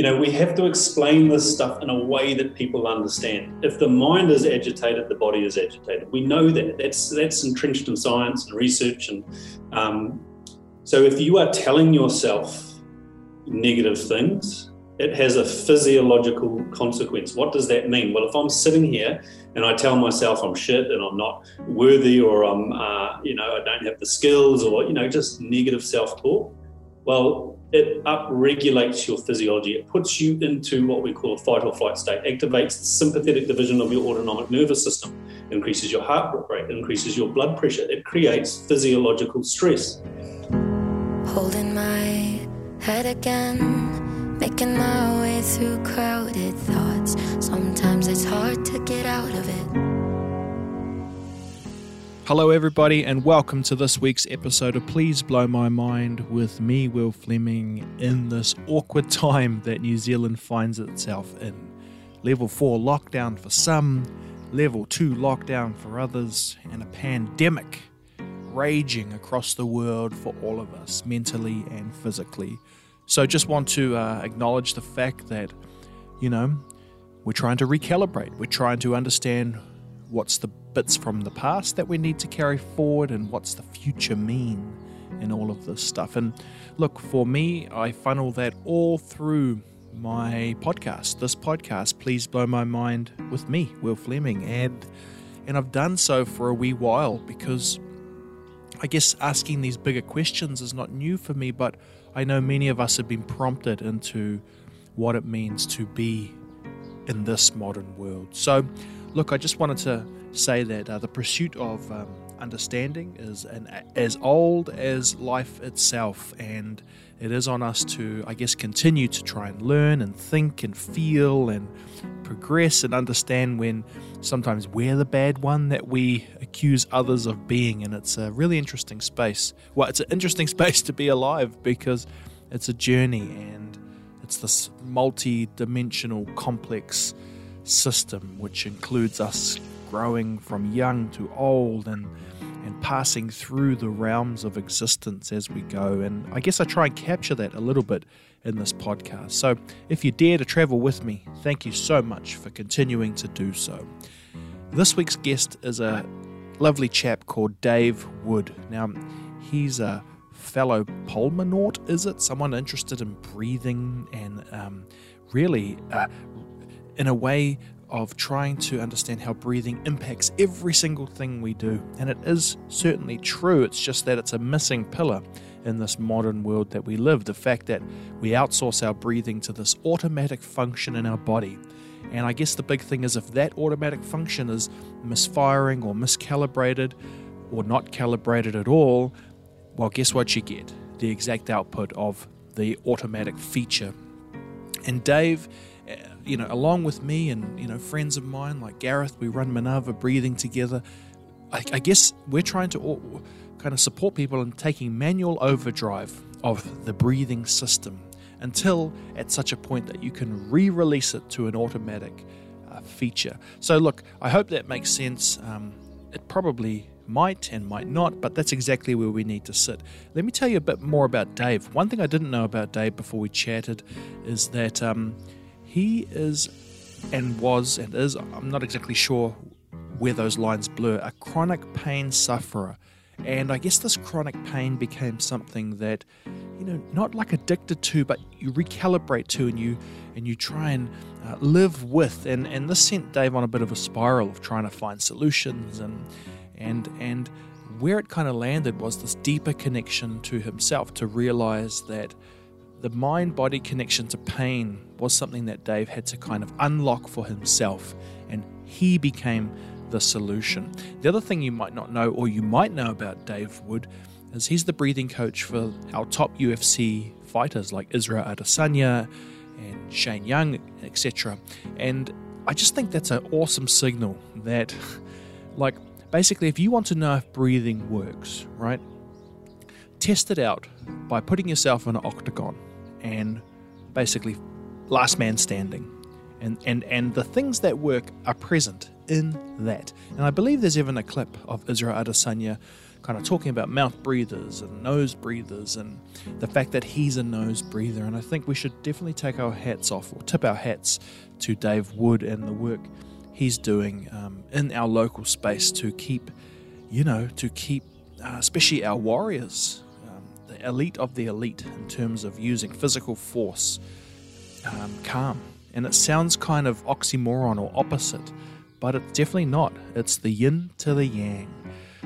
You know, we have to explain this stuff in a way that people understand. If the mind is agitated, the body is agitated. We know that. That's entrenched in science and research. And so if you are telling yourself negative things, it has a physiological consequence. What does that mean? Well, if I'm sitting here and I tell myself I'm shit and I'm not worthy, or I'm, I don't have the skills, or, just negative self-talk, well, it upregulates your physiology. It puts you into what we call a fight or flight state, activates the sympathetic division of your autonomic nervous system, increases your heart rate, increases your blood pressure. It creates physiological stress. Holding my head again, making my way through crowded thoughts. Sometimes it's hard to get out of it. Hello everybody, and welcome to this week's episode of Please Blow My Mind with me, Will Fleming, in this awkward time that New Zealand finds itself in. Level 4 lockdown for some, level 2 lockdown for others, and a pandemic raging across the world for all of us, mentally and physically. So just want to acknowledge the fact that, we're trying to recalibrate, we're trying to understand what's the bits from the past that we need to carry forward, and what's the future mean in all of this stuff. And look, for me, I funnel that all through my podcast, this podcast, Please Blow My Mind with me, Will Fleming. And I've done so for a wee while, because I guess asking these bigger questions is not new for me, but I know many of us have been prompted into what it means to be in this modern world. So look, I just wanted to say that the pursuit of understanding is as old as life itself, and it is on us to, I guess, continue to try and learn and think and feel and progress and understand when sometimes we're the bad one that we accuse others of being. And it's a really interesting space. Well, it's an interesting space to be alive, because it's a journey, and it's this multi-dimensional complex system which includes us growing from young to old and passing through the realms of existence as we go. And I guess I try and capture that a little bit in this podcast. So if you dare to travel with me, thank you so much for continuing to do so. This week's guest is a lovely chap called Dave Wood. Now, he's a fellow pulmonaut, is it? Someone interested in breathing and really, in a way, of trying to understand how breathing impacts every single thing we do. And it is certainly true. It's just that it's a missing pillar in this modern world that we live. The fact that we outsource our breathing to this automatic function in our body. And I guess the big thing is, if that automatic function is misfiring or miscalibrated or not calibrated at all, well, guess what you get? The exact output of the automatic feature. And Dave, along with me and, friends of mine like Gareth, we run Minava Breathing Together. I guess we're trying to all kind of support people in taking manual overdrive of the breathing system, until at such a point that you can re-release it to an automatic feature. So look, I hope that makes sense. It probably might and might not, but that's exactly where we need to sit. Let me tell you a bit more about Dave. One thing I didn't know about Dave before we chatted is that he is and was and is, I'm not exactly sure where those lines blur, a chronic pain sufferer. And I guess this chronic pain became something that, not like addicted to, but you recalibrate to, and you try and live with. And this sent Dave on a bit of a spiral of trying to find solutions. And where it kind of landed was this deeper connection to himself, to realize that the mind-body connection to pain was something that Dave had to kind of unlock for himself, and he became the solution. The other thing you might not know, or you might know about Dave Wood, is he's the breathing coach for our top UFC fighters like Israel Adesanya and Shane Young, etc. And I just think that's an awesome signal that, like, basically if you want to know if breathing works, right, test it out by putting yourself in an octagon and basically last man standing, and the things that work are present in that. And I believe there's even a clip of Israel Adesanya kind of talking about mouth breathers and nose breathers and the fact that he's a nose breather. And I think we should definitely take our hats off, or tip our hats to Dave Wood and the work he's doing in our local space to keep, especially our warriors, the elite of the elite in terms of using physical force, calm. And it sounds kind of oxymoron or opposite, but it's definitely not. It's the yin to the yang.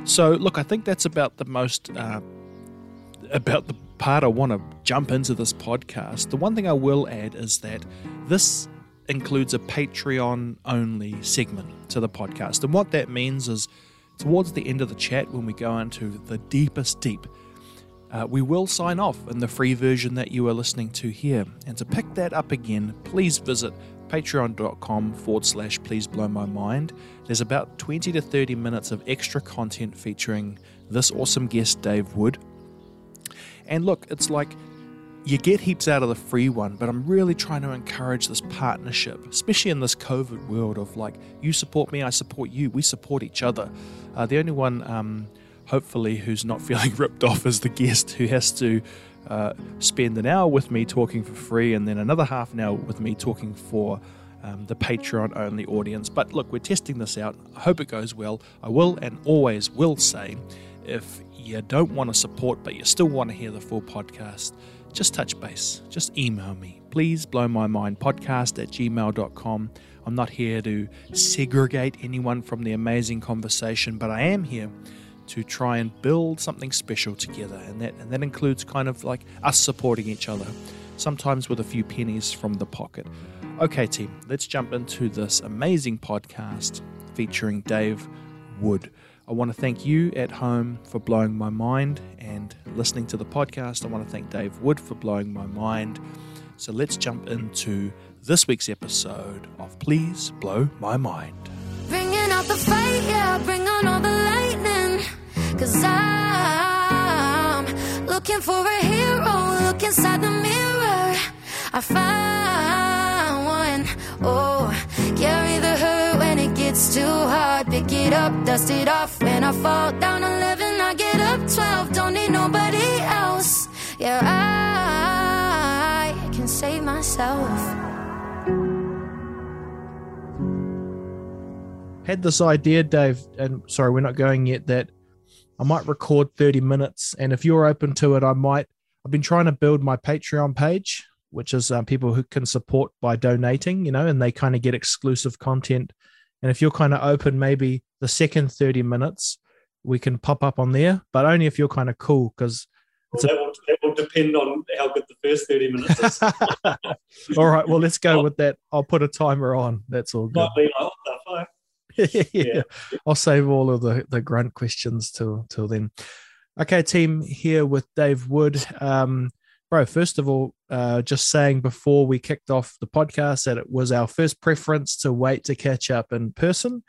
So look, I think that's about the most, about the part I want to jump into this podcast. The one thing I will add is that this includes a Patreon-only segment to the podcast. And what that means is towards the end of the chat, when we go into the deepest deep, we will sign off in the free version that you are listening to here. And to pick that up again, please visit patreon.com/pleaseblowmymind. There's about 20 to 30 minutes of extra content featuring this awesome guest, Dave Wood. And look, it's like you get heaps out of the free one, but I'm really trying to encourage this partnership, especially in this COVID world of like, you support me, I support you, we support each other. The only one... hopefully who's not feeling ripped off is the guest who has to spend an hour with me talking for free and then another half an hour with me talking for the Patreon only audience. But look, we're testing this out. I hope it goes well. I will and always will say, if you don't want to support but you still want to hear the full podcast, just touch base. Just email me. pleaseblowmymindpodcast@gmail.com. I'm not here to segregate anyone from the amazing conversation, but I am here to try and build something special together. And that includes kind of like us supporting each other, sometimes with a few pennies from the pocket. Okay, team, let's jump into this amazing podcast featuring Dave Wood. I want to thank you at home for blowing my mind and listening to the podcast. I want to thank Dave Wood for blowing my mind. So let's jump into this week's episode of Please Blow My Mind. Bringing out the fire, yeah, bring on all the lightning. 'Cause I'm looking for a hero, look inside the mirror, I find one. Oh, carry the hurt when it gets too hard, pick it up, dust it off. When I fall down 11, I get up 12, don't need nobody else. Yeah, I can save myself. Had this idea, Dave, and sorry, we're not going yet, that I might record 30 minutes, and if you're open to it, I might. I've been trying to build my Patreon page, which is people who can support by donating, and they kind of get exclusive content. And if you're kind of open, maybe the second 30 minutes we can pop up on there, but only if you're kind of cool, because that will depend on how good the first 30 minutes is. All right, well, let's go with that. I'll put a timer on. That's all good. Yeah. I'll save all of the grunt questions till then. Okay, team, here with Dave Wood. Bro, first of all, just saying before we kicked off the podcast that it was our first preference to wait to catch up in person,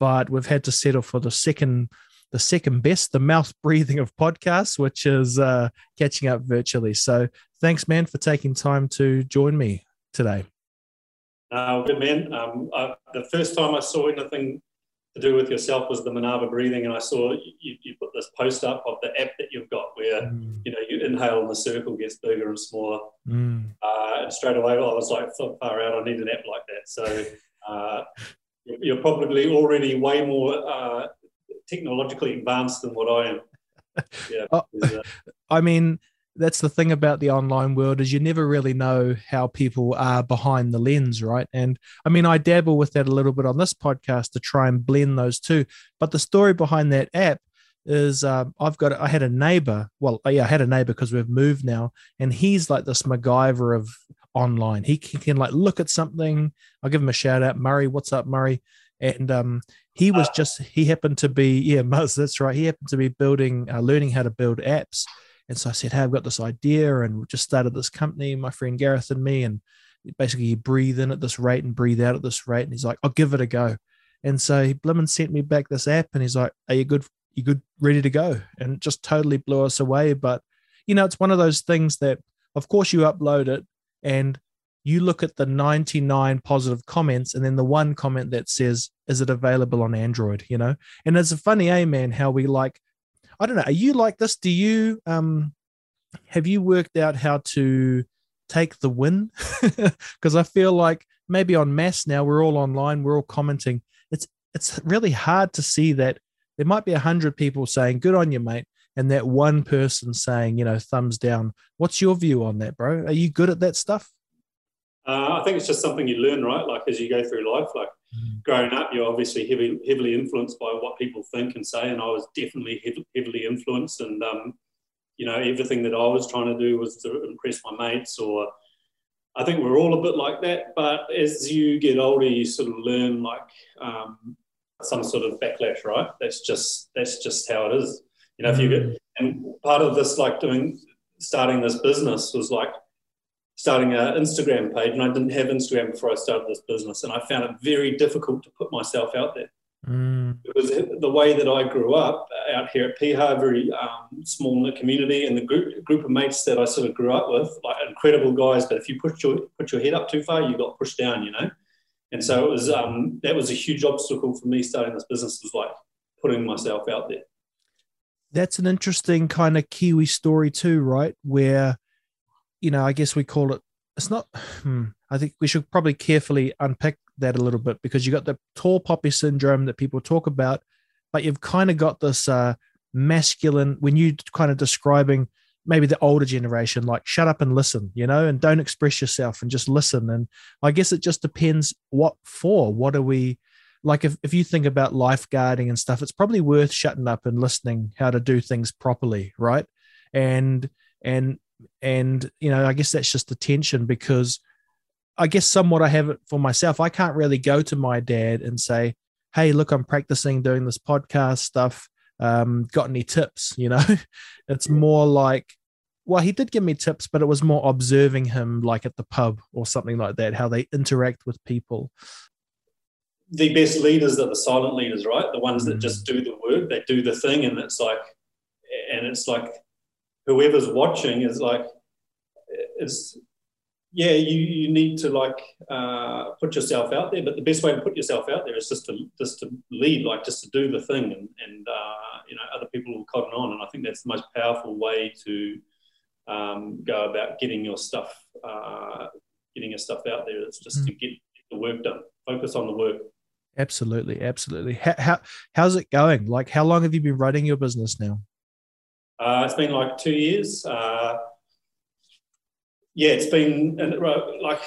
but we've had to settle for the second best, the mouth breathing of podcasts, which is catching up virtually. So thanks, man, for taking time to join me today. Good man. The first time I saw anything to do with yourself was the Minava breathing, and I saw you put this post up of the app that you've got where you inhale and the circle gets bigger and smaller. And straight away, I was like, so far out, I need an app like that. So you're probably already way more technologically advanced than what I am. Yeah. I mean, that's the thing about the online world, is you never really know how people are behind the lens, right? And I mean, I dabble with that a little bit on this podcast to try and blend those two. But the story behind that app is I had a neighbor. Well, yeah, I had a neighbor because we've moved now, and he's like this MacGyver of online. He can like look at something. I'll give him a shout out, Murray. What's up, Murray? And he was he happened to be, yeah, Muzz, that's right. He happened to be learning how to build apps. And so I said, hey, I've got this idea, and we just started this company, my friend Gareth and me, and basically you breathe in at this rate and breathe out at this rate. And he's like, I'll give it a go. And so he blimmin' sent me back this app, and he's like, are you good? You good? Ready to go? And it just totally blew us away. But, it's one of those things that, of course, you upload it and you look at the 99 positive comments and then the one comment that says, is it available on Android? And it's funny, man, how we like, I don't know. Are you like this? Do you have you worked out how to take the win? Because I feel like maybe en masse now we're all online, we're all commenting. It's really hard to see that there might be 100 people saying good on you, mate, and that one person saying, you know, thumbs down. What's your view on that, bro? Are you good at that stuff? I think it's just something you learn, right? Like as you go through life, like growing up, you're obviously heavily influenced by what people think and say. And I was definitely heavily influenced. And, you know, everything that I was trying to do was to impress my mates, or I think we're all a bit like that. But as you get older, you sort of learn like some sort of backlash, right? That's just how it is. You know, if you get, and part of this, like starting this business was like, starting an Instagram page, and I didn't have Instagram before I started this business, and I found it very difficult to put myself out there. It was the way that I grew up out here at Piha, very small community, and the group of mates that I sort of grew up with, like incredible guys, but if you put your head up too far, you got pushed down, you know. And so it was that was a huge obstacle for me starting this business, was like putting myself out there. That's an interesting kind of Kiwi story too, right? Where, you know, I guess we call it, it's not, I think we should probably carefully unpack that a little bit, because you got the tall poppy syndrome that people talk about, but you've kind of got this masculine, when you kind of describing maybe the older generation, like shut up and listen, you know, and don't express yourself and just listen. And I guess it just depends what are we, like if you think about lifeguarding and stuff, it's probably worth shutting up and listening how to do things properly, right? And you know, I guess that's just the tension, because I guess somewhat I have it for myself. I can't really go to my dad and say, hey, look, I'm practicing doing this podcast stuff. Got any tips? You know, it's more like, well, he did give me tips, but it was more observing him like at the pub or something like that, how they interact with people. The best leaders are the silent leaders, right? The ones that just do the work, they do the thing. And it's like, whoever's watching is like, you need to like put yourself out there, but the best way to put yourself out there is just to lead, like just to do the thing, and you know, other people will cotton on. And I think that's the most powerful way to go about getting your stuff out there. It's just to get the work done. Focus on the work. Absolutely, absolutely. How's it going? Like, how long have you been running your business now? It's been like 2 years. It's been like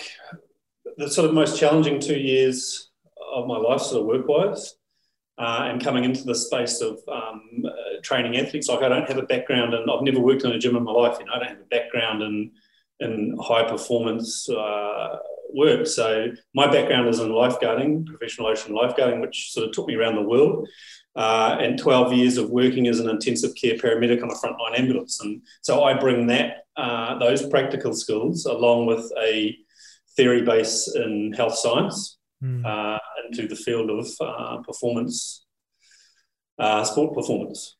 the sort of most challenging 2 years of my life, sort of work-wise, and coming into the space of training athletes. Like, I don't have a background, and I've never worked in a gym in my life. You know, I don't have a background in high-performance work. So my background is in lifeguarding, professional ocean lifeguarding, which sort of took me around the world. And 12 years of working as an intensive care paramedic on a frontline ambulance. And so I bring that those practical skills along with a theory base in health science into the field of performance, sport performance.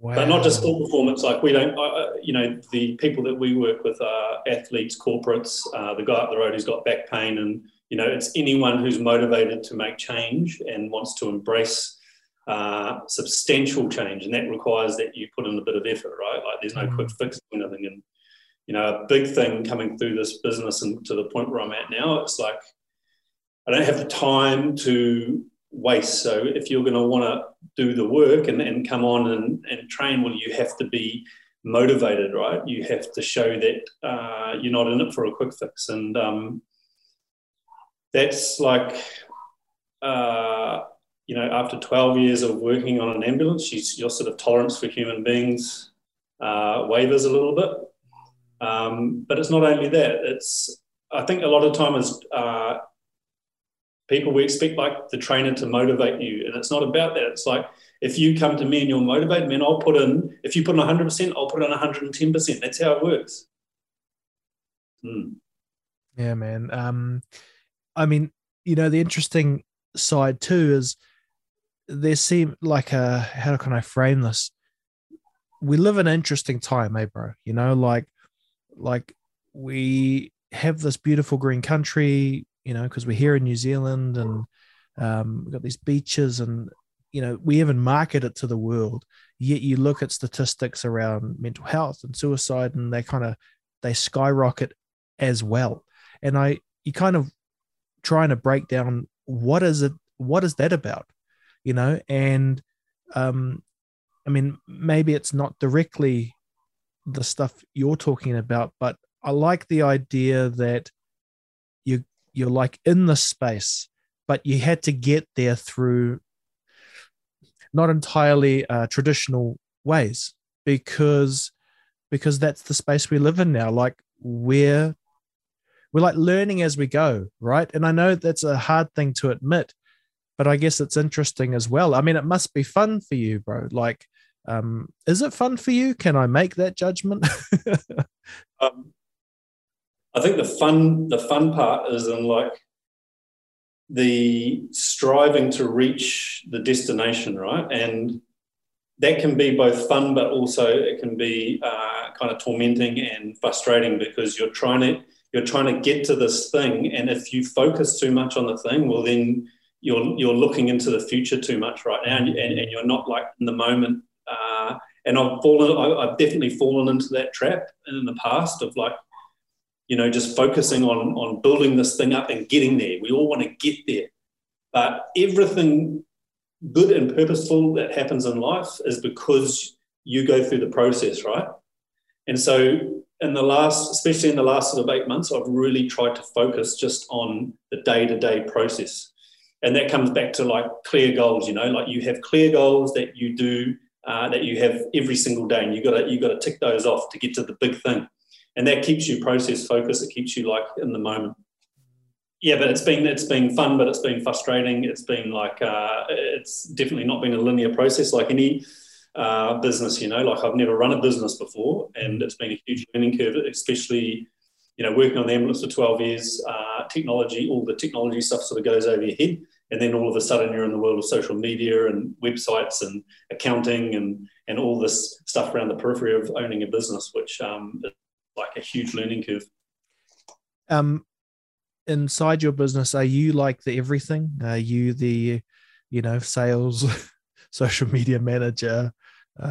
Wow. But not just sport performance. Like, we don't, you know, the people that we work with are athletes, corporates, the guy up the road who's got back pain, and, you know, it's anyone who's motivated to make change and wants to embrace substantial change, and that requires that you put in a bit of effort, right? Like, there's no quick fix or anything. And, you know, a big thing coming through this business and to the point where I'm at now, it's like I don't have the time to waste. So if you're going to want to do the work and come on and train, well, you have to be motivated, right? You have to show that you're not in it for a quick fix. And that's like... you know, after 12 years of working on an ambulance, your sort of tolerance for human beings wavers a little bit. But it's not only that. It's, I think a lot of time is people, we expect like the trainer to motivate you, and it's not about that. It's like, if you come to me and you're motivated, man, I'll put in, if you put in 100%, I'll put in 110%. That's how it works. Yeah, man. I mean, you know, the interesting side too is, there seem like a, how can I frame this? We live in an interesting time, eh, bro? You know, like we have this beautiful green country, you know, because we're here in New Zealand, and we've got these beaches, and you know, we even market it to the world, yet you look at statistics around mental health and suicide, and they skyrocket as well. And you kind of trying to break down what is that about, you know? And I mean, maybe it's not directly the stuff you're talking about, but I like the idea that you're like in this space, but you had to get there through not entirely traditional ways, because that's the space we live in now. Like we're like learning as we go, right? And I know that's a hard thing to admit, but I guess it's interesting as well. I mean, it must be fun for you, bro. Like, is it fun for you? Can I make that judgment? I think the fun part is in like the striving to reach the destination, right? And that can be both fun, but also it can be kind of tormenting and frustrating, because you're trying to get to this thing, and if you focus too much on the thing, well, then you're looking into the future too much right now, and you're not like in the moment. And I've definitely fallen into that trap in the past of like, you know, just focusing on building this thing up and getting there. We all want to get there. But everything good and purposeful that happens in life is because you go through the process, right? And so especially in the last sort of 8 months, I've really tried to focus just on the day-to-day process. And that comes back to like clear goals, you know, like you have clear goals that you do, that you have every single day, and you got to tick those off to get to the big thing. And that keeps you process focused. It keeps you like in the moment. Yeah, but it's been fun, but it's been frustrating. It's been like it's definitely not been a linear process like any business, you know. Like I've never run a business before, and it's been a huge learning curve, especially, you know, working on the ambulance for 12 years, technology, all the technology stuff sort of goes over your head. And then all of a sudden you're in the world of social media and websites and accounting and all this stuff around the periphery of owning a business, which is like a huge learning curve. Inside your business, are you like the everything? Are you the, you know, sales, social media manager, you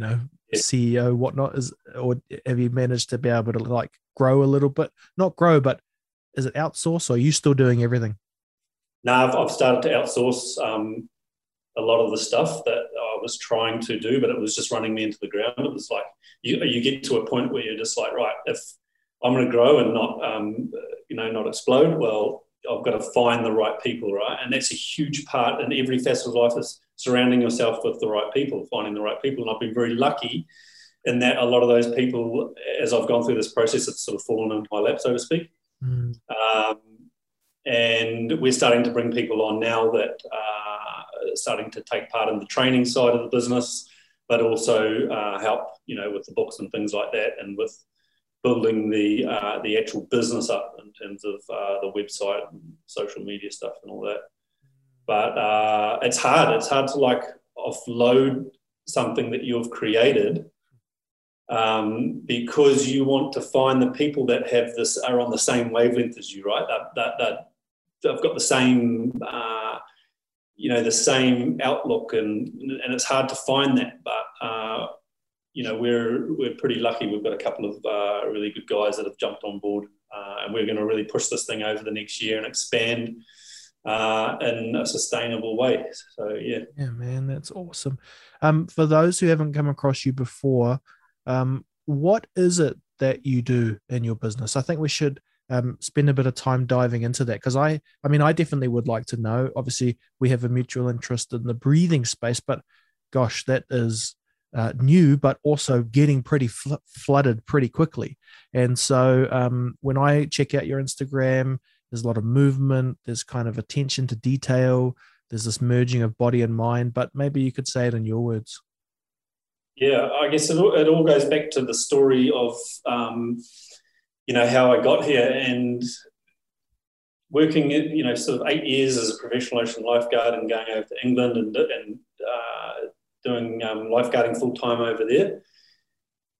know, yeah, CEO, whatnot? Or have you managed to be able to like grow a little bit? Not grow, but is it outsource, or are you still doing everything? No, I've started to outsource a lot of the stuff that I was trying to do, but it was just running me into the ground. It was like you get to a point where you're just like, right, if I'm going to grow and not, you know, not explode, well, I've got to find the right people, right? And that's a huge part in every facet of life, is surrounding yourself with the right people, finding the right people. And I've been very lucky in that a lot of those people, as I've gone through this process, it's sort of fallen into my lap, so to speak. Mm. And we're starting to bring people on now that are starting to take part in the training side of the business, but also help, you know, with the books and things like that, and with building the actual business up in terms of the website and social media stuff and all that. But it's hard. It's hard to like offload something that you've created, because you want to find the people that are on the same wavelength as you, right? I've got the same, you know, the same outlook, and it's hard to find that. But you know, we're pretty lucky. We've got a couple of really good guys that have jumped on board, and we're going to really push this thing over the next year and expand in a sustainable way. So yeah, man, that's awesome. For those who haven't come across you before, what is it that you do in your business? I think we should spend a bit of time diving into that, because I mean, I definitely would like to know. Obviously, we have a mutual interest in the breathing space, but gosh, that is new, but also getting pretty flooded pretty quickly. And so when I check out your Instagram, there's a lot of movement, there's kind of attention to detail, there's this merging of body and mind, but maybe you could say it in your words. Yeah, I guess it all goes back to the story of, you know, how I got here, and working, you know, sort of 8 years as a professional ocean lifeguard and going over to England and doing lifeguarding full time over there.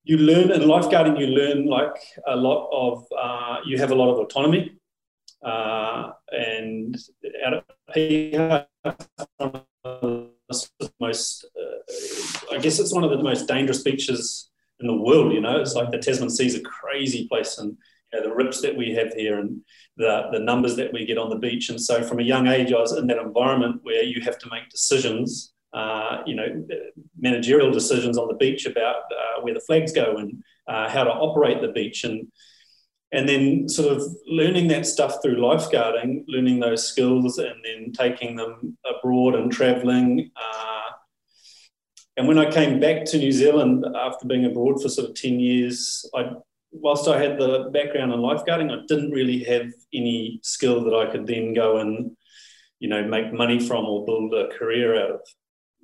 You learn in lifeguarding, you learn like a lot of, you have a lot of autonomy, and out of Piha, I guess it's one of the most dangerous beaches in the world, you know. It's like the Tasman Sea's a crazy place, and you know, the rips that we have here and the numbers that we get on the beach. And so from a young age, I was in that environment where you have to make decisions, you know, managerial decisions on the beach about where the flags go and how to operate the beach. And then sort of learning that stuff through lifeguarding, learning those skills and then taking them abroad and travelling. And when I came back to New Zealand after being abroad for sort of 10 years, whilst I had the background in lifeguarding, I didn't really have any skill that I could then go and, you know, make money from or build a career out of.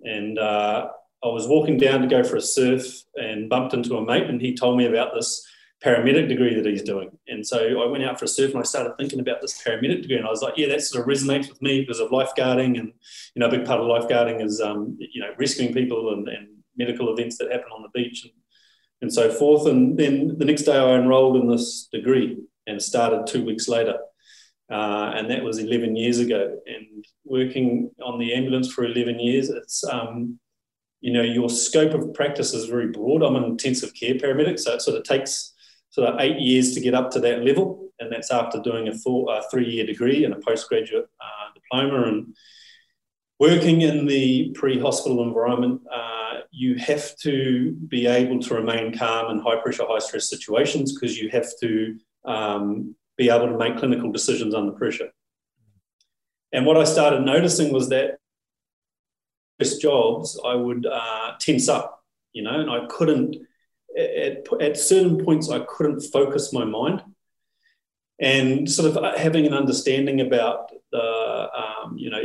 And I was walking down to go for a surf and bumped into a mate, and he told me about this paramedic degree that he's doing. And so I went out for a surf and I started thinking about this paramedic degree, and I was like, yeah, that sort of resonates with me because of lifeguarding. And, you know, a big part of lifeguarding is, you know, rescuing people and medical events that happen on the beach and so forth. And then the next day I enrolled in this degree and started 2 weeks later. And that was 11 years ago. And working on the ambulance for 11 years, it's, you know, your scope of practice is very broad. I'm an intensive care paramedic, so it sort of takes sort of 8 years to get up to that level, and that's after doing a full 3-year degree and a postgraduate diploma. And working in the pre-hospital environment, you have to be able to remain calm in high-pressure, high-stress situations because you have to be able to make clinical decisions under pressure. And what I started noticing was that first jobs, I would tense up, you know, and I couldn't, at certain points, I couldn't focus my mind. And sort of having an understanding about the, you know,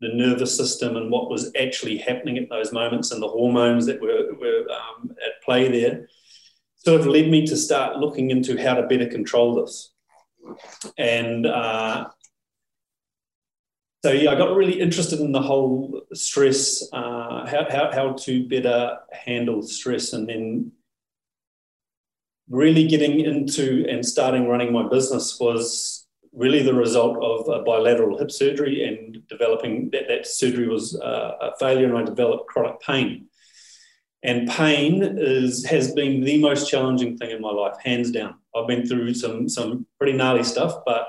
the nervous system and what was actually happening at those moments and the hormones that were at play there sort of led me to start looking into how to better control this. And so, yeah, I got really interested in the whole stress, how to better handle stress, and then really getting into and starting running my business was really the result of a bilateral hip surgery and developing that surgery was a failure, and I developed chronic pain. And pain has been the most challenging thing in my life, hands down. I've been through some pretty gnarly stuff, but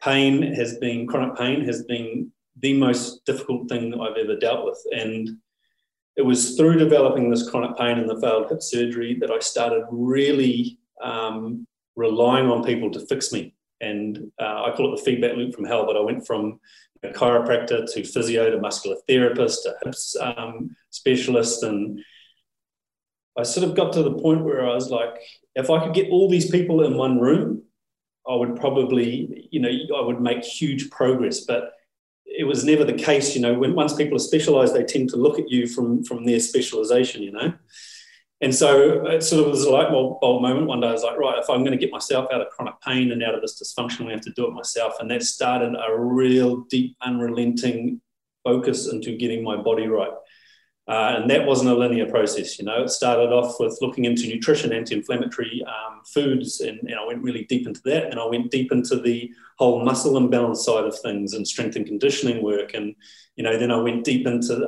chronic pain has been the most difficult thing that I've ever dealt with. And it was through developing this chronic pain and the failed hip surgery that I started really relying on people to fix me. And I call it the feedback loop from hell, but I went from a chiropractor to physio to muscular therapist to hips specialist. And I sort of got to the point where I was like, if I could get all these people in one room, I would probably, you know, I would make huge progress, but it was never the case. You know, once people are specialised, they tend to look at you from their specialisation, you know. And so it sort of was a light bulb moment. One day I was like, right, if I'm going to get myself out of chronic pain and out of this dysfunction, we have to do it myself. And that started a real deep, unrelenting focus into getting my body right. And that wasn't a linear process, you know. It started off with looking into nutrition, anti-inflammatory foods, and I went really deep into that, and I went deep into the whole muscle imbalance side of things and strength and conditioning work. And, you know, then I went deep into,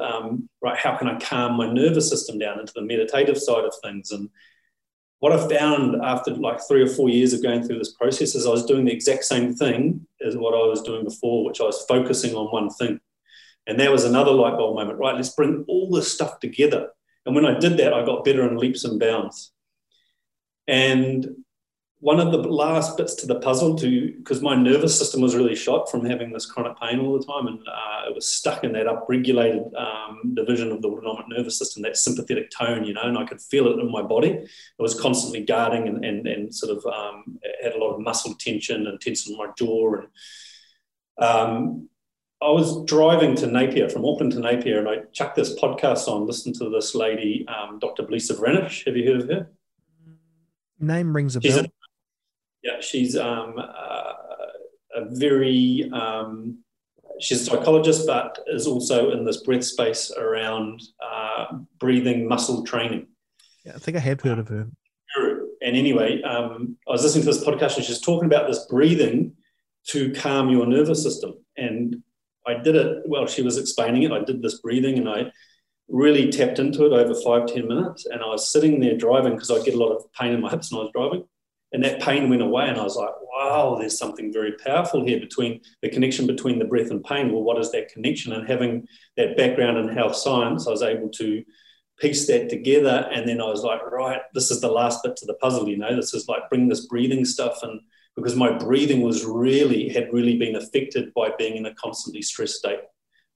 right, how can I calm my nervous system down, into the meditative side of things. And what I found after like 3 or 4 years of going through this process is I was doing the exact same thing as what I was doing before, which I was focusing on one thing. And that was another light bulb moment, right? Let's bring all this stuff together. And when I did that, I got better in leaps and bounds. And one of the last bits to the puzzle, because my nervous system was really shot from having this chronic pain all the time, and it was stuck in that upregulated division of the autonomic nervous system, that sympathetic tone, you know, and I could feel it in my body. It was constantly guarding and sort of had a lot of muscle tension and tension in my jaw. And I was driving to Napier, from Auckland to Napier, and I chucked this podcast on, listened to this lady, Dr. Lisa Vranish. Have you heard of her? Name rings a bell. Yeah, she's she's a psychologist, but is also in this breath space around breathing muscle training. Yeah, I think I have heard of her. And anyway, I was listening to this podcast, and she's talking about this breathing to calm your nervous system. And I did it while she was explaining it. I did this breathing and I really tapped into it over 5-10 minutes. And I was sitting there driving because I get a lot of pain in my hips when I was driving. And that pain went away and I was like, wow, there's something very powerful here between the connection between the breath and pain. Well, what is that connection? And having that background in health science, I was able to piece that together. And then I was like, right, this is the last bit to the puzzle, you know, this is like bring this breathing stuff in, because my breathing was had really been affected by being in a constantly stressed state.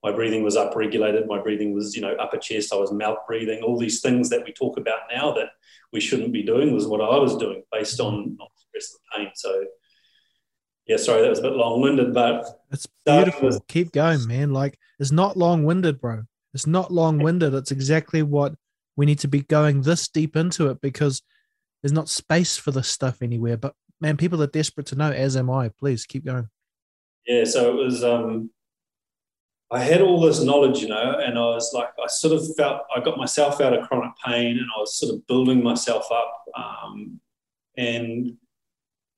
My breathing was upregulated. My breathing was, you know, upper chest. I was mouth breathing. All these things that we talk about now that we shouldn't be doing was what I was doing based on not stress and pain. So, yeah, sorry, that was a bit long-winded, but... It's beautiful. Keep going, man. Like, it's not long-winded, bro. It's not long-winded. It's exactly what we need to be going this deep into it, because there's not space for this stuff anywhere. But, man, people are desperate to know, as am I. Please, keep going. Yeah, so it was... I had all this knowledge, you know, and I was like, I sort of felt I got myself out of chronic pain and I was sort of building myself up. And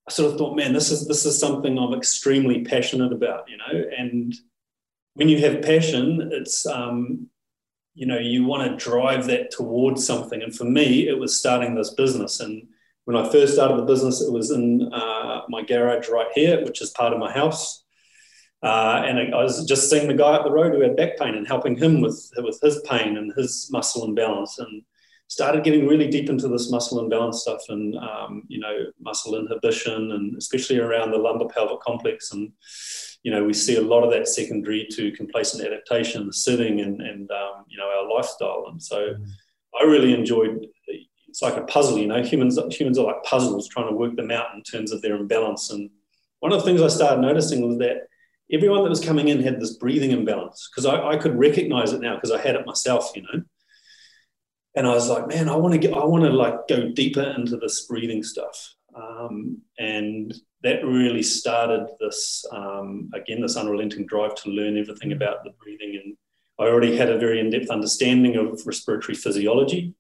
I sort of thought, man, this is something I'm extremely passionate about, you know, and when you have passion, it's, you know, you want to drive that towards something. And for me, it was starting this business. And when I first started the business, it was in my garage right here, which is part of my house. And I was just seeing the guy up the road who had back pain and helping him with his pain and his muscle imbalance, and started getting really deep into this muscle imbalance stuff and, you know, muscle inhibition, and especially around the lumbar pelvic complex. And, you know, we see a lot of that secondary to complacent adaptation, sitting and you know, our lifestyle. And so I really enjoyed, it's like a puzzle, you know, humans are like puzzles trying to work them out in terms of their imbalance. And one of the things I started noticing was that everyone that was coming in had this breathing imbalance, because I could recognize it now because I had it myself, you know. And I was like, man, I want to go deeper into this breathing stuff. And that really started this, again, this unrelenting drive to learn everything about the breathing. And I already had a very in-depth understanding of respiratory physiology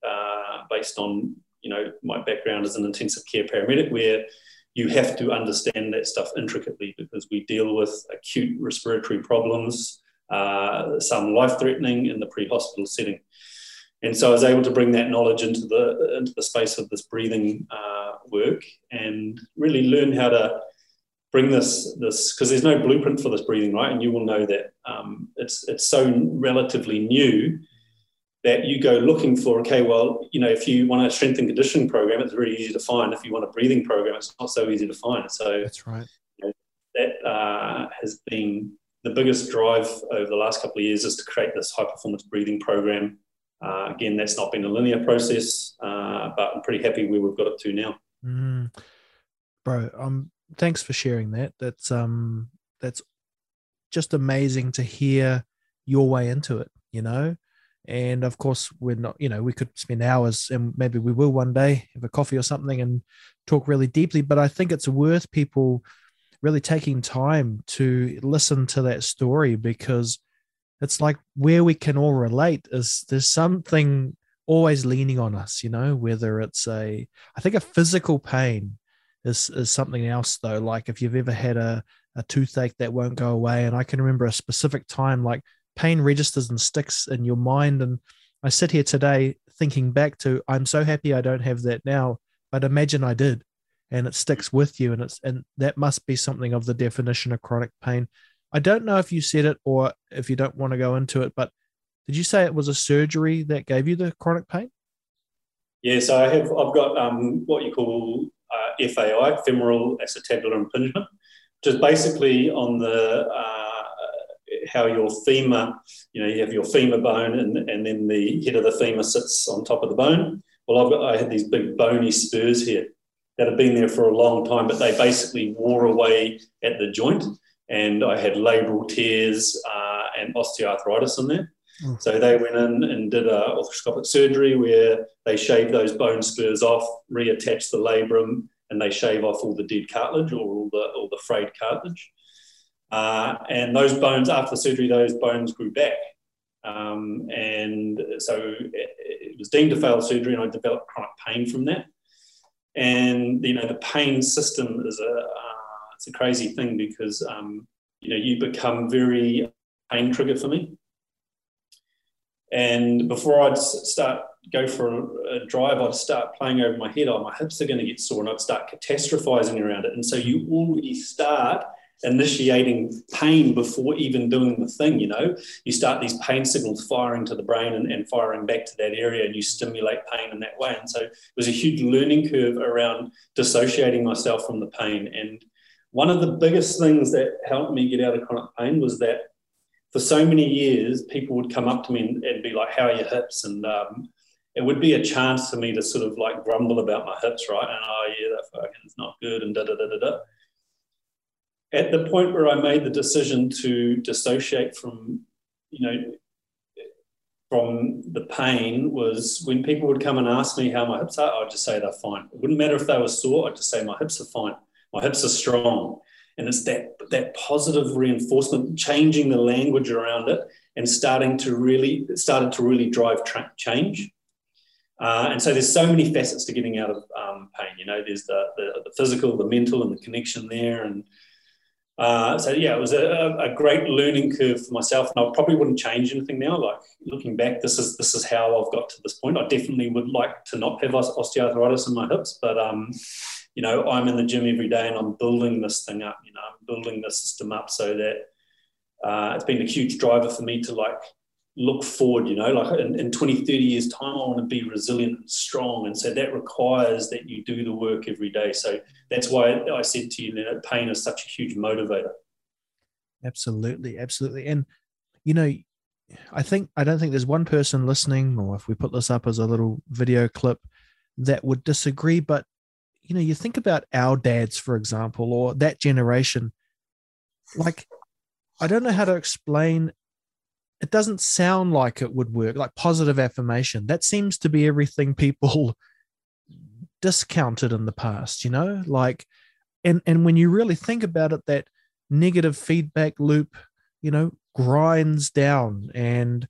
based on, you know, my background as an intensive care paramedic, where you have to understand that stuff intricately because we deal with acute respiratory problems, some life-threatening, in the pre-hospital setting. And so I was able to bring that knowledge into the space of this breathing work and really learn how to bring this because there's no blueprint for this breathing, right? And you will know that it's so relatively new that you go looking for, okay, well, you know, if you want a strength and conditioning program, it's very easy to find. If you want a breathing program, it's not so easy to find. So that's right. You know, that has been the biggest drive over the last couple of years, is to create this high-performance breathing program. Again, that's not been a linear process, but I'm pretty happy where we've got it to now. Bro, thanks for sharing that. That's just amazing to hear your way into it, you know? And of course, we're not, you know, we could spend hours, and maybe we will one day, have a coffee or something and talk really deeply. But I think it's worth people really taking time to listen to that story, because it's like where we can all relate is there's something always leaning on us, you know, whether it's I think a physical pain is something else though. Like if you've ever had a toothache that won't go away. And I can remember a specific time, like, pain registers and sticks in your mind. And I sit here today thinking back to, I'm so happy I don't have that now, but imagine I did, and it sticks with you. And that must be something of the definition of chronic pain. I don't know if you said it or if you don't want to go into it, but did you say it was a surgery that gave you the chronic pain? Yeah, so I've got what you call FAI, femoral acetabular impingement, which is basically on the how your femur, you know, you have your femur bone and then the head of the femur sits on top of the bone. Well, I had these big bony spurs here that have been there for a long time, but they basically wore away at the joint, and I had labral tears and osteoarthritis in there. So they went in and did a arthroscopic surgery where they shave those bone spurs off, reattach the labrum, and they shave off all the dead cartilage or all the frayed cartilage. And those bones, after the surgery, those bones grew back. And so it was deemed a failed surgery, and I developed chronic pain from that. And, you know, the pain system is it's a crazy thing because, you know, you become very pain trigger for me. And before I'd go for a drive, I'd start playing over my head, oh, my hips are going to get sore, and I'd start catastrophizing around it. And so you already start initiating pain before even doing the thing, you know. You start these pain signals firing to the brain and firing back to that area, and you stimulate pain in that way. And so it was a huge learning curve around dissociating myself from the pain. And one of the biggest things that helped me get out of chronic pain was that for so many years, people would come up to me and be like, how are your hips? And it would be a chance for me to sort of like grumble about my hips, right? And, oh, yeah, that fucking is not good, and da-da-da-da-da. At the point where I made the decision to dissociate from, you know, from the pain was when people would come and ask me how my hips are, I'd just say they're fine. It wouldn't matter if they were sore, I'd just say my hips are fine. My hips are strong. And it's that positive reinforcement, changing the language around it and started to really drive change. And so there's so many facets to getting out of pain. You know, there's the physical, the mental, and the connection there. And so, yeah, it was a great learning curve for myself. And I probably wouldn't change anything now. Like, looking back, this is how I've got to this point. I definitely would like to not have osteoarthritis in my hips, but you know, I'm in the gym every day and I'm building this thing up, you know, I'm building this system up so that it's been a huge driver for me to, like, look forward, you know, like in 20, 30 years' time, I want to be resilient and strong. And so that requires that you do the work every day. So that's why I said to you that pain is such a huge motivator. Absolutely, absolutely. And, you know, I don't think there's one person listening, or if we put this up as a little video clip, that would disagree, but you know, you think about our dads, for example, or that generation, like, I don't know how to explain. It doesn't sound like it would work, like positive affirmation. That seems to be everything people discounted in the past, you know, like, and when you really think about it, that negative feedback loop, you know, grinds down. And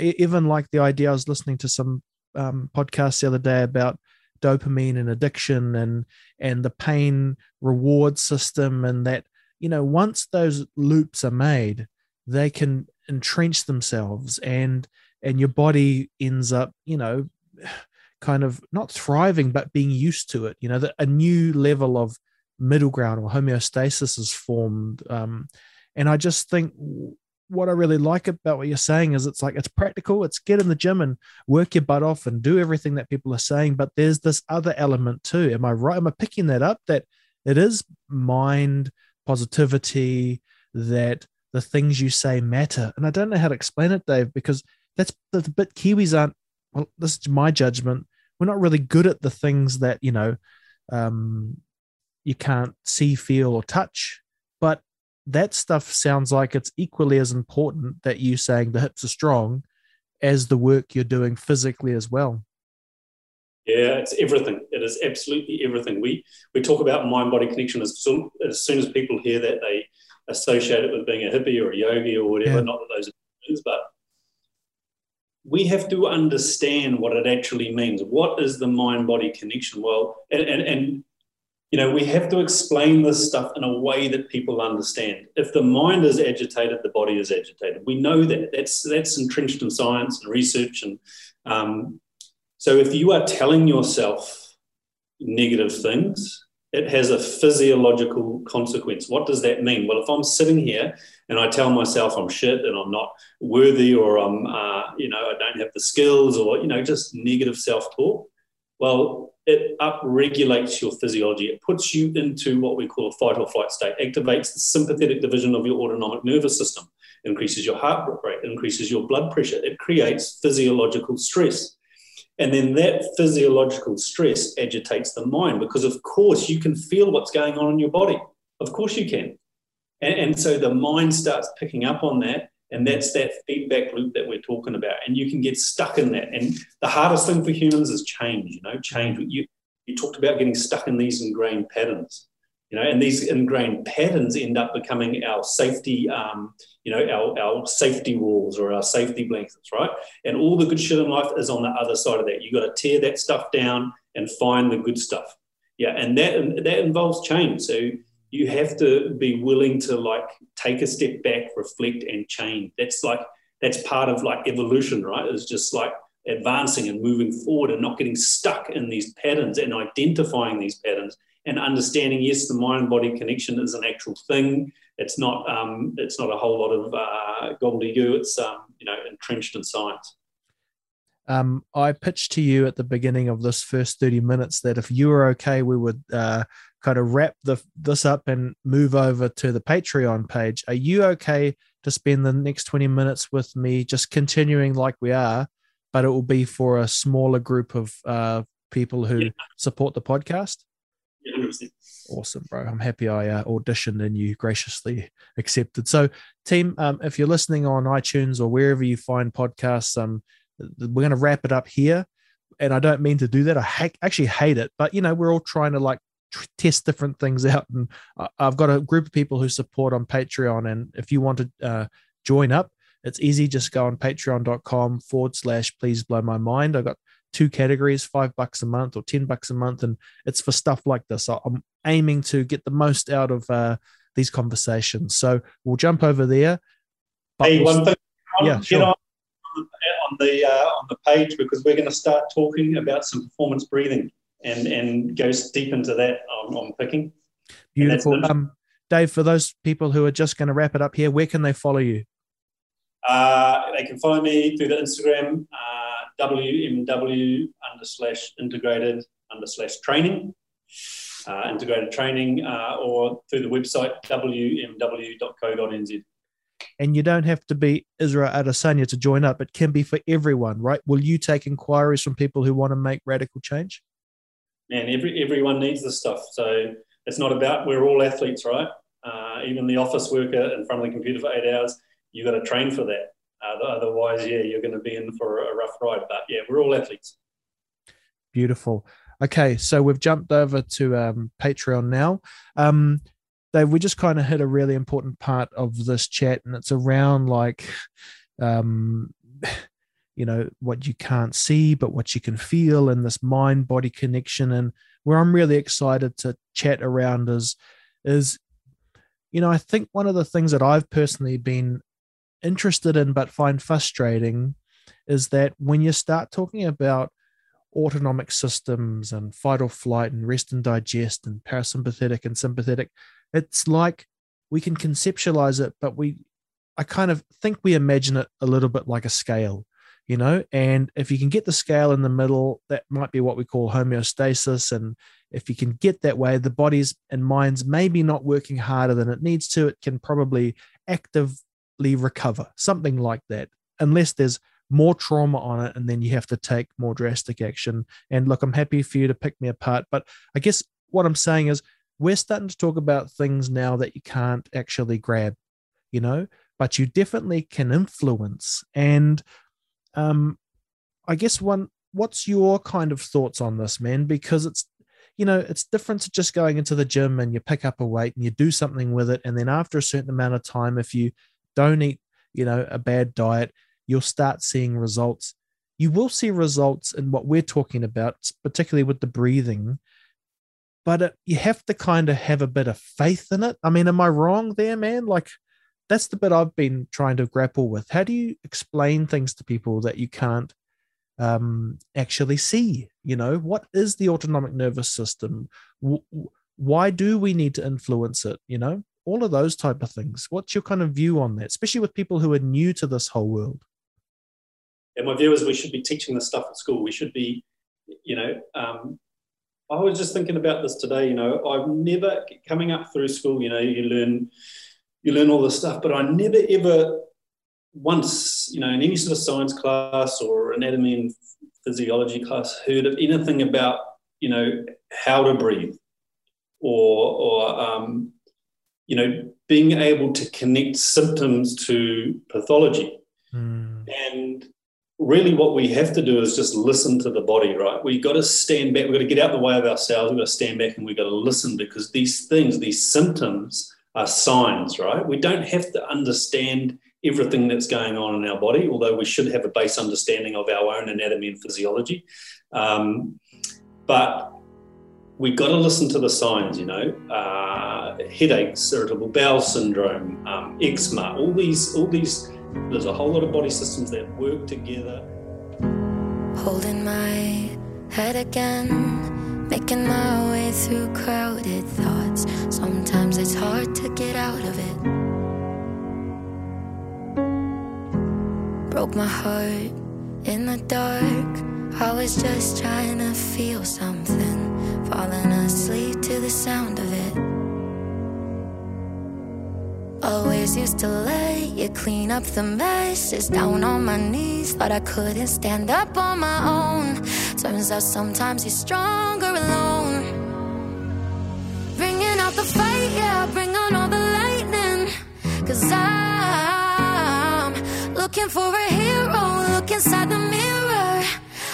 even like the idea, I was listening to some podcasts the other day about dopamine and addiction and the pain reward system, and that, you know, once those loops are made, they can entrench themselves, and your body ends up, you know, kind of not thriving but being used to it, you know, that a new level of middle ground or homeostasis is formed. And I just think what I really like about what you're saying is it's like, it's practical, it's get in the gym and work your butt off and do everything that people are saying. But there's this other element too. Am I right? Am I picking that up? That it is mind positivity, that the things you say matter. And I don't know how to explain it, Dave, because that's the bit Kiwis aren't, well, this is my judgment. We're not really good at the things that, you know, you can't see, feel, or touch. But that stuff sounds like it's equally as important, that you saying the hips are strong, as the work you're doing physically as well. Yeah, it's everything. It is absolutely everything. We talk about mind-body connection. As soon as people hear that, they associate it with being a hippie or a yogi or whatever. Yeah. Not that those are things, but we have to understand what it actually means. What is the mind-body connection? Well, and you know, we have to explain this stuff in a way that people understand. If the mind is agitated, the body is agitated. We know that. That's entrenched in science and research. And so if you are telling yourself negative things, it has a physiological consequence. What does that mean? Well, if I'm sitting here and I tell myself I'm shit and I'm not worthy, or I'm, you know, I don't have the skills, or, you know, just negative self-talk, well, it upregulates your physiology. It puts you into what we call a fight or flight state, activates the sympathetic division of your autonomic nervous system, increases your heart rate, increases your blood pressure. It creates physiological stress. And then that physiological stress agitates the mind, because, of course, you can feel what's going on in your body. Of course you can. And so the mind starts picking up on that. And that's that feedback loop that we're talking about. And you can get stuck in that. And the hardest thing for humans is change, you know, change. You talked about getting stuck in these ingrained patterns, you know, and these ingrained patterns end up becoming our safety, you know, our safety walls or our safety blankets, right? And all the good shit in life is on the other side of that. You've got to tear that stuff down and find the good stuff. Yeah, and that involves change. So you have to be willing to like take a step back, reflect and change. That's part of like evolution, right? It's just like advancing and moving forward and not getting stuck in these patterns and identifying these patterns and understanding, yes, the mind-body connection is an actual thing. It's not a whole lot of gobbledygook. It's, you know, entrenched in science. I pitched to you at the beginning of this first 30 minutes that if you were okay, we would kind of wrap this up and move over to the Patreon page. Are you okay to spend the next 20 minutes with me just continuing like we are, but it will be for a smaller group of people who support the podcast? Yeah, awesome, bro. I'm happy I auditioned and you graciously accepted. So, team, if you're listening on iTunes or wherever you find podcasts, we're going to wrap it up here. And I don't mean to do that. I actually hate it. But, you know, we're all trying to like test different things out. And I've got a group of people who support on Patreon. And if you want to join up, it's easy. Just go on patreon.com/pleaseblow-my-mind. I've got two categories, $5 a month or $10 a month. And it's for stuff like this. I'm aiming to get the most out of these conversations. So we'll jump over there. But hey, one thing. Yeah, sure. On the page, because we're going to start talking about some performance breathing and go deep into that. I'm thinking. Beautiful. Dave, for those people who are just going to wrap it up here, where can they follow you? They can follow me through the Instagram, wmw_integrated_training, integrated training, or through the website, wmw.co.nz. And you don't have to be Israel Adesanya to join up. It can be for everyone, right? Will you take inquiries from people who want to make radical change? Man, everyone needs this stuff. So it's not about, we're all athletes, right? Even the office worker in front of the computer for 8 hours, you've got to train for that. Otherwise, yeah, you're going to be in for a rough ride. But yeah, we're all athletes. Beautiful. Okay, so we've jumped over to Patreon now. Dave, we just kind of hit a really important part of this chat, and it's around like, you know, what you can't see, but what you can feel, and this mind-body connection. And where I'm really excited to chat around is, you know, I think one of the things that I've personally been interested in but find frustrating is that when you start talking about autonomic systems and fight or flight and rest and digest and parasympathetic and sympathetic, it's like we can conceptualize it, but I kind of think we imagine it a little bit like a scale, you know, and if you can get the scale in the middle, that might be what we call homeostasis. And if you can get that way, the body's and mind's maybe not working harder than it needs to, it can probably actively recover, something like that, unless there's more trauma on it, and then you have to take more drastic action. And look, I'm happy for you to pick me apart, but I guess what I'm saying is we're starting to talk about things now that you can't actually grab, you know, but you definitely can influence. And I guess what's your kind of thoughts on this, man? Because it's, you know, it's different to just going into the gym and you pick up a weight and you do something with it. And then after a certain amount of time, if you don't eat, you know, a bad diet, you'll start seeing results. You will see results in what we're talking about, particularly with the breathing. But you have to kind of have a bit of faith in it. I mean, am I wrong there, man? Like, that's the bit I've been trying to grapple with. How do you explain things to people that you can't actually see? You know, what is the autonomic nervous system? Why do we need to influence it? You know, all of those type of things. What's your kind of view on that, especially with people who are new to this whole world? Yeah, my view is we should be teaching this stuff at school. We should be, you know, I was just thinking about this today, you know, I've never, coming up through school, you know, you learn all this stuff, but I never ever once, you know, in any sort of science class or anatomy and physiology class, heard of anything about, you know, how to breathe or you know, being able to connect symptoms to pathology. And really what we have to do is just listen to the body, right? We've got to stand back. We've got to get out of the way of ourselves. We've got to stand back and we've got to listen, because these things, these symptoms are signs, right? We don't have to understand everything that's going on in our body, although we should have a base understanding of our own anatomy and physiology. But We've got to listen to the signs, you know, headaches, irritable bowel syndrome, eczema, all these, there's a whole lot of body systems that work together. Holding my head again, making my way through crowded thoughts. Sometimes it's hard to get out of it. Broke my heart in the dark, I was just trying to feel something. Falling asleep to the sound of it. Always used to let you clean up the messes. Down on my knees, thought I couldn't stand up on my own. Turns out sometimes you're stronger alone. Bringing out the fight, yeah, bring on all the lightning. 'Cause I'm looking for a hero. Look inside the mirror,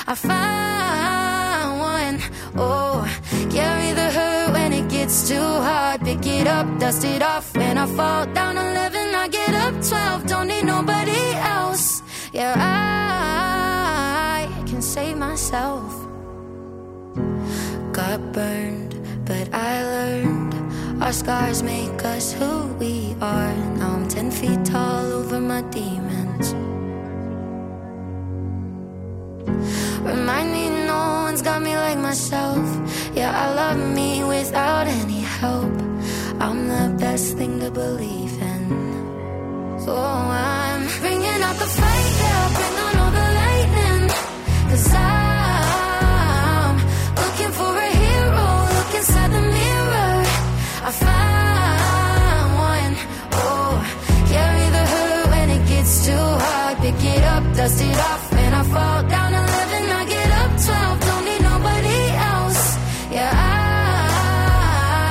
I find one. Oh, carry the hurt when it gets too hard. Pick it up, dust it off. When I fall down 11, I get up 12. Don't need nobody else. Yeah, I can save myself. Got burned, but I learned. Our scars make us who we are. Now I'm 10 feet tall over my demons. Remind me no one's got me like myself. Yeah, I love me without any help. I'm the best thing to believe in. So I'm bringing out the fight, yeah, bring on all the lightning. 'Cause I'm looking for a hero. Look inside the mirror, I find one. Oh, carry the hurt when it gets too hard. Pick it up, dust it off. When I fall down 11, I get up 12. Don't need nobody else. Yeah,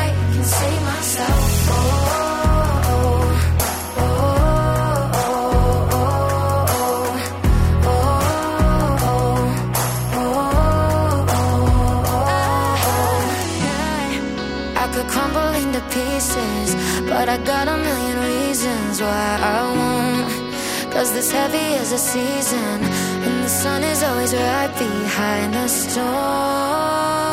I can save myself. I could crumble into pieces, but I got a million reasons why I won't. 'Cause this heavy is a season. The sun is always right behind the storm.